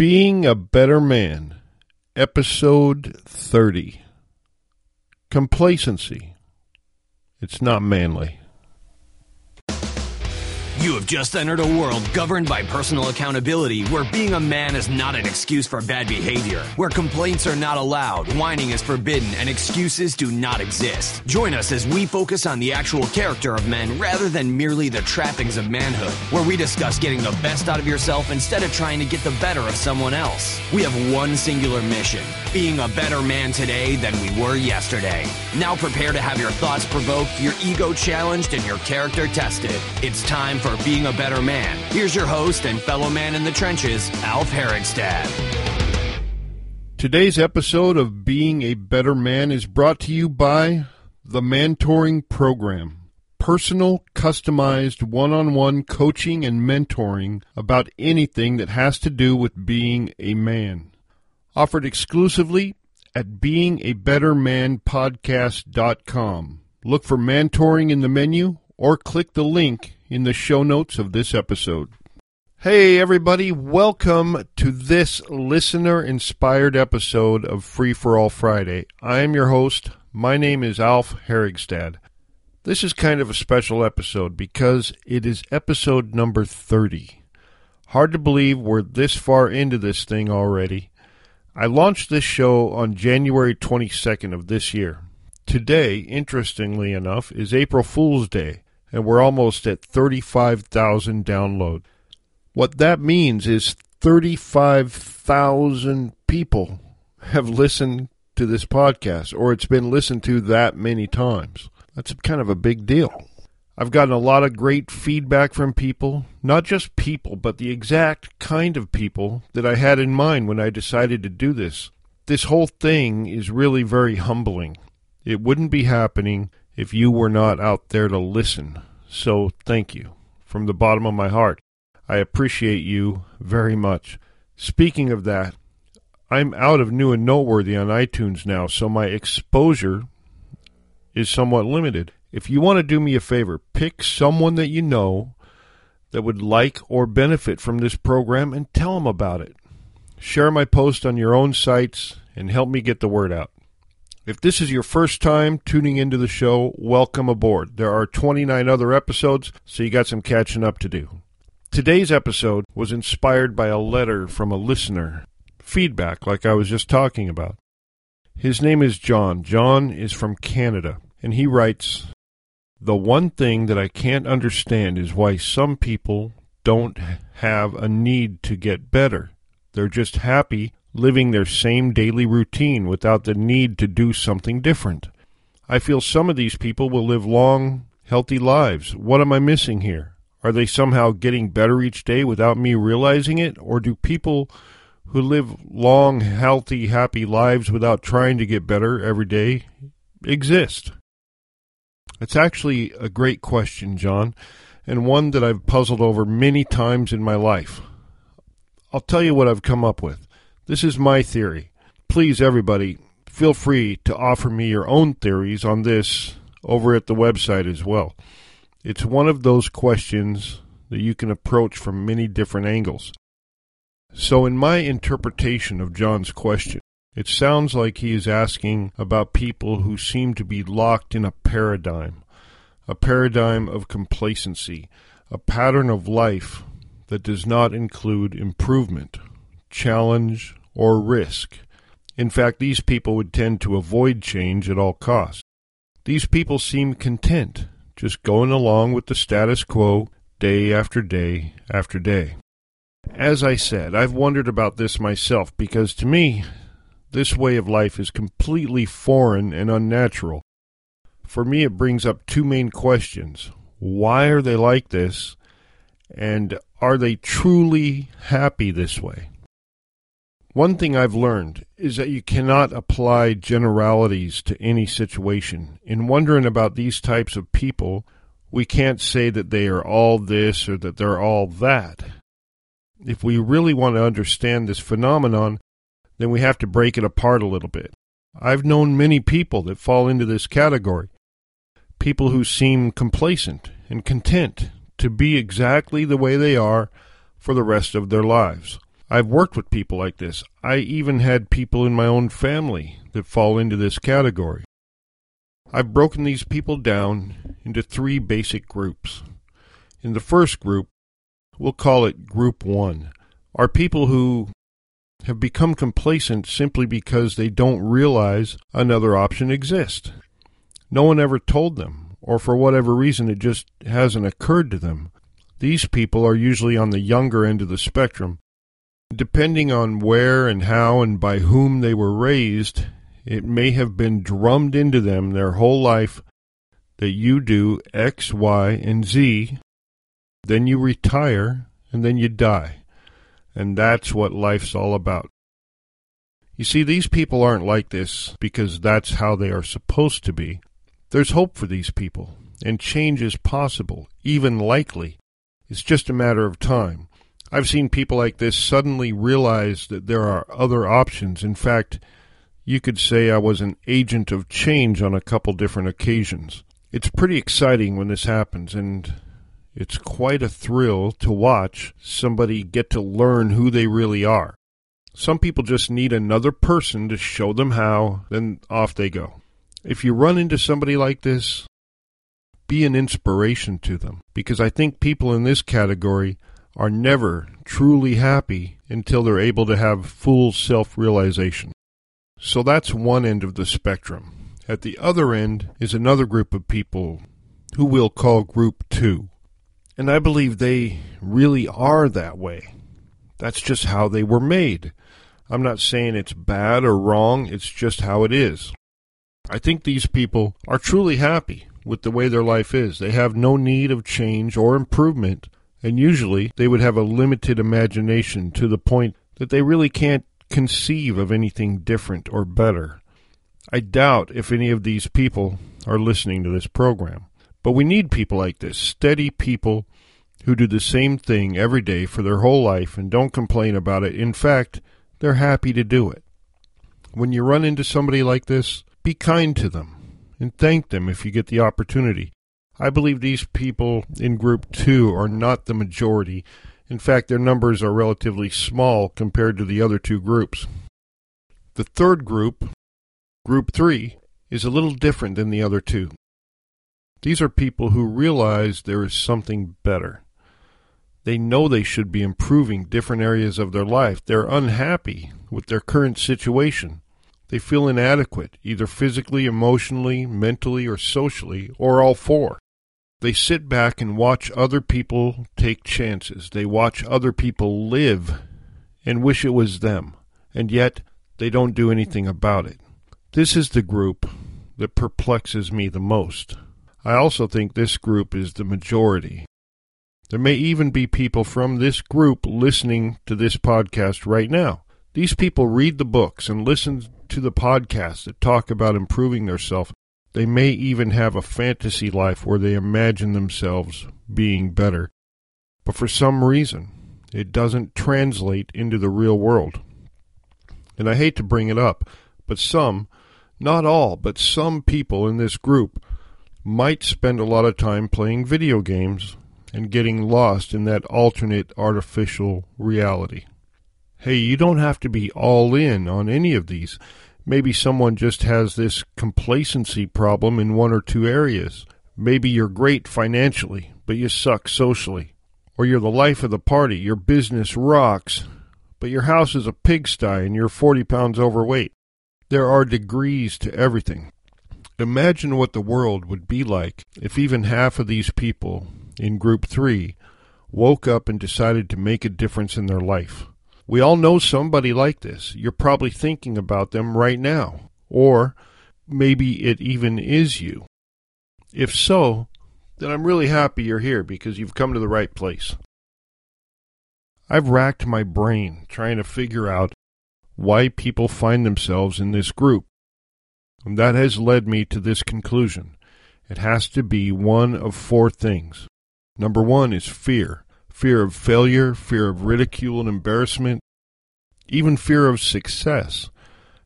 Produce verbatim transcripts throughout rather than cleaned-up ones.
Being a Better Man, Episode thirty. Complacency. It's not manly. You have just entered a world governed by personal accountability where being a man is not an excuse for bad behavior, where complaints are not allowed, whining is forbidden, and excuses do not exist. Join us as we focus on the actual character of men rather than merely the trappings of manhood, where we discuss getting the best out of yourself instead of trying to get the better of someone else. We have one singular mission, being a better man today than we were yesterday. Now prepare to have your thoughts provoked, your ego challenged, and your character tested. It's time for Being a Better Man. Here's your host and fellow man in the trenches, Alf Herigstad. Today's episode of Being a Better Man is brought to you by the Mentoring Program. Personal, customized, one-on-one coaching and mentoring about anything that has to do with being a man. Offered exclusively at Being a Better Man Podcast dot com. Look for mentoring in the menu or click the link in the show notes of this episode. Hey everybody, welcome to this listener-inspired episode of Free For All Friday. I am your host. My name is Alf Herigstad. This is kind of a special episode because it is episode number thirty. Hard to believe we're this far into this thing already. I launched this show on January twenty-second of this year. Today, interestingly enough, is April Fool's Day, and we're almost at thirty-five thousand downloads. What that means is thirty-five thousand people have listened to this podcast, or it's been listened to that many times. That's kind of a big deal. I've gotten a lot of great feedback from people, not just people, but the exact kind of people that I had in mind when I decided to do this. This whole thing is really very humbling. It wouldn't be happening if you were not out there to listen. So thank you from the bottom of my heart. I appreciate you very much. Speaking of that, I'm out of New and Noteworthy on iTunes now, so my exposure is somewhat limited. If you want to do me a favor, pick someone that you know that would like or benefit from this program and tell them about it. Share my post on your own sites and help me get the word out. If this is your first time tuning into the show, welcome aboard. There are twenty-nine other episodes, so you got some catching up to do. Today's episode was inspired by a letter from a listener. Feedback, like I was just talking about. His name is John. John is from Canada, and he writes, "The one thing that I can't understand is why some people don't have a need to get better. They're just happy living their same daily routine without the need to do something different. I feel some of these people will live long, healthy lives. What am I missing here? Are they somehow getting better each day without me realizing it? Or do people who live long, healthy, happy lives without trying to get better every day exist?" That's actually a great question, John, and one that I've puzzled over many times in my life. I'll tell you what I've come up with. This is my theory. Please, everybody, feel free to offer me your own theories on this over at the website as well. It's one of those questions that you can approach from many different angles. So in my interpretation of John's question, it sounds like he is asking about people who seem to be locked in a paradigm, a paradigm of complacency, a pattern of life that does not include improvement, challenge, or risk. In fact, these people would tend to avoid change at all costs. These people seem content, just going along with the status quo day after day after day. As I said, I've wondered about this myself because to me, this way of life is completely foreign and unnatural. For me, it brings up two main questions. Why are they like this? And are they truly happy this way? One thing I've learned is that you cannot apply generalities to any situation. In wondering about these types of people, we can't say that they are all this or that they're all that. If we really want to understand this phenomenon, then we have to break it apart a little bit. I've known many people that fall into this category. People who seem complacent and content to be exactly the way they are for the rest of their lives. I've worked with people like this. I even had people in my own family that fall into this category. I've broken these people down into three basic groups. In the first group, we'll call it Group one, are people who have become complacent simply because they don't realize another option exists. No one ever told them, or for whatever reason it just hasn't occurred to them. These people are usually on the younger end of the spectrum. Depending on where and how and by whom they were raised, it may have been drummed into them their whole life that you do X, Y, and Z, then you retire, and then you die. And that's what life's all about. You see, these people aren't like this because that's how they are supposed to be. There's hope for these people, and change is possible, even likely. It's just a matter of time. I've seen people like this suddenly realize that there are other options. In fact, you could say I was an agent of change on a couple different occasions. It's pretty exciting when this happens, and it's quite a thrill to watch somebody get to learn who they really are. Some people just need another person to show them how, then off they go. If you run into somebody like this, be an inspiration to them, because I think people in this category are never truly happy until they're able to have full self-realization. So that's one end of the spectrum. At the other end is another group of people who we'll call Group two. And I believe they really are that way. That's just how they were made. I'm not saying it's bad or wrong, it's just how it is. I think these people are truly happy with the way their life is. They have no need of change or improvement. And usually they would have a limited imagination to the point that they really can't conceive of anything different or better. I doubt if any of these people are listening to this program. But we need people like this, steady people who do the same thing every day for their whole life and don't complain about it. In fact, they're happy to do it. When you run into somebody like this, be kind to them and thank them if you get the opportunity. I believe these people in Group two are not the majority. In fact, their numbers are relatively small compared to the other two groups. The third group, Group three, is a little different than the other two. These are people who realize there is something better. They know they should be improving different areas of their life. They're unhappy with their current situation. They feel inadequate, either physically, emotionally, mentally, or socially, or all four. They sit back and watch other people take chances. They watch other people live and wish it was them, and yet they don't do anything about it. This is the group that perplexes me the most. I also think this group is the majority. There may even be people from this group listening to this podcast right now. These people read the books and listen to the podcasts that talk about improving themselves. They may even have a fantasy life where they imagine themselves being better. But for some reason, it doesn't translate into the real world. And I hate to bring it up, but some, not all, but some people in this group might spend a lot of time playing video games and getting lost in that alternate artificial reality. Hey, you don't have to be all in on any of these. Maybe someone just has this complacency problem in one or two areas. Maybe you're great financially, but you suck socially. Or you're the life of the party, your business rocks, but your house is a pigsty and you're forty pounds overweight. There are degrees to everything. Imagine what the world would be like if even half of these people in Group three woke up and decided to make a difference in their life. We all know somebody like this. You're probably thinking about them right now, or maybe it even is you. If so, then I'm really happy you're here because you've come to the right place. I've racked my brain trying to figure out why people find themselves in this group, and that has led me to this conclusion. It has to be one of four things. Number one is fear. Fear of failure, fear of ridicule and embarrassment, even fear of success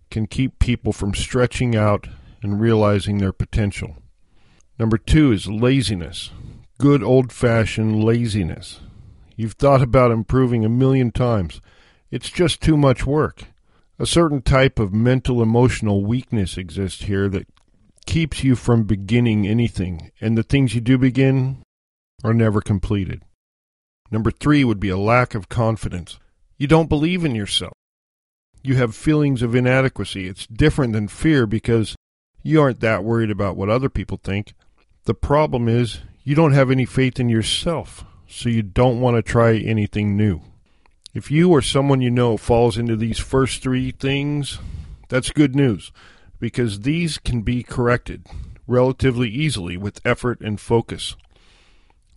can keep people from stretching out and realizing their potential. Number two is laziness, good old-fashioned laziness. You've thought about improving a million times. It's just too much work. A certain type of mental emotional weakness exists here that keeps you from beginning anything, and the things you do begin are never completed. Number three would be a lack of confidence. You don't believe in yourself. You have feelings of inadequacy. It's different than fear because you aren't that worried about what other people think. The problem is you don't have any faith in yourself, so you don't want to try anything new. If you or someone you know falls into these first three things, that's good news because these can be corrected relatively easily with effort and focus,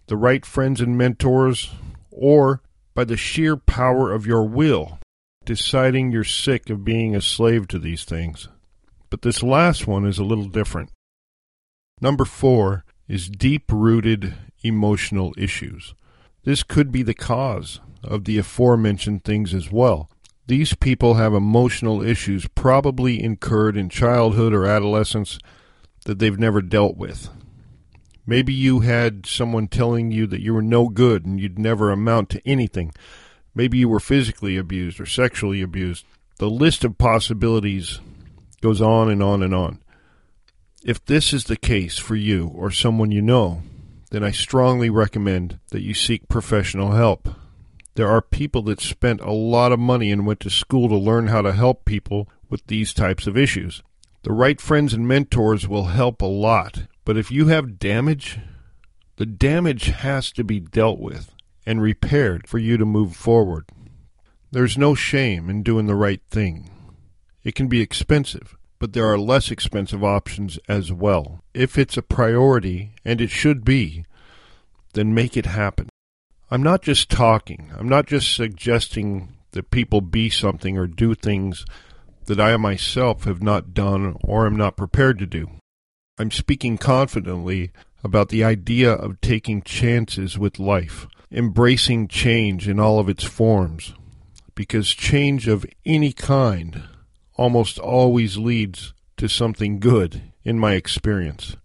the right friends and mentors, or by the sheer power of your will, deciding you're sick of being a slave to these things. But this last one is a little different. Number four is deep-rooted emotional issues. This could be the cause of the aforementioned things as well. These people have emotional issues probably incurred in childhood or adolescence that they've never dealt with. Maybe you had someone telling you that you were no good and you'd never amount to anything. Maybe you were physically abused or sexually abused. The list of possibilities goes on and on and on. If this is the case for you or someone you know, then I strongly recommend that you seek professional help. There are people that spent a lot of money and went to school to learn how to help people with these types of issues. The right friends and mentors will help a lot, but if you have damage, the damage has to be dealt with and repaired for you to move forward. There's no shame in doing the right thing. It can be expensive, but there are less expensive options as well. If it's a priority, and it should be, then make it happen. I'm not just talking. I'm not just suggesting that people be something or do things that I myself have not done or am not prepared to do. I'm speaking confidently about the idea of taking chances with life, embracing change in all of its forms, because change of any kind almost always leads to something good in my experience.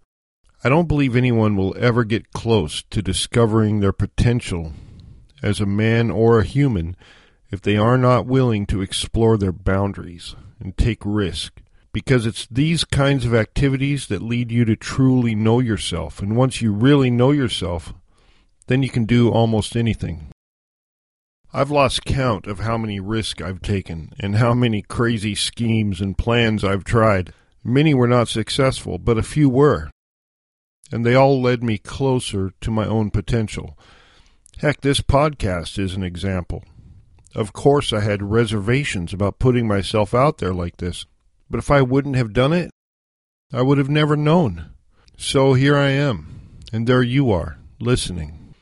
I don't believe anyone will ever get close to discovering their potential as a man or a human if they are not willing to explore their boundaries and take risk, because it's these kinds of activities that lead you to truly know yourself. And once you really know yourself, then you can do almost anything. I've lost count of how many risks I've taken and how many crazy schemes and plans I've tried. Many were not successful, but a few were. And they all led me closer to my own potential. Heck, this podcast is an example. Of course, I had reservations about putting myself out there like this, but if I wouldn't have done it, I would have never known. So here I am, and there you are, listening.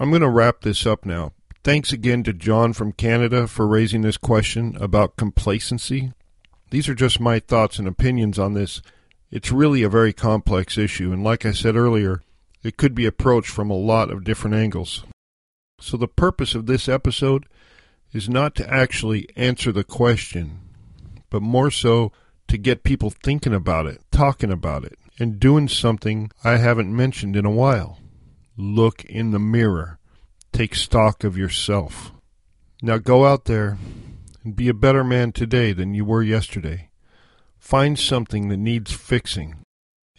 I'm going to wrap this up now. Thanks again to John from Canada for raising this question about complacency. These are just my thoughts and opinions on this. It's really a very complex issue, and like I said earlier, it could be approached from a lot of different angles. So the purpose of this episode is not to actually answer the question, but more so to get people thinking about it, talking about it, and doing something I haven't mentioned in a while. Look in the mirror. Take stock of yourself. Now go out there and be a better man today than you were yesterday. Find something that needs fixing,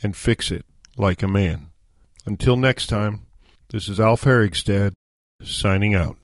and fix it like a man. Until next time, this is Alf Herigstad, signing out.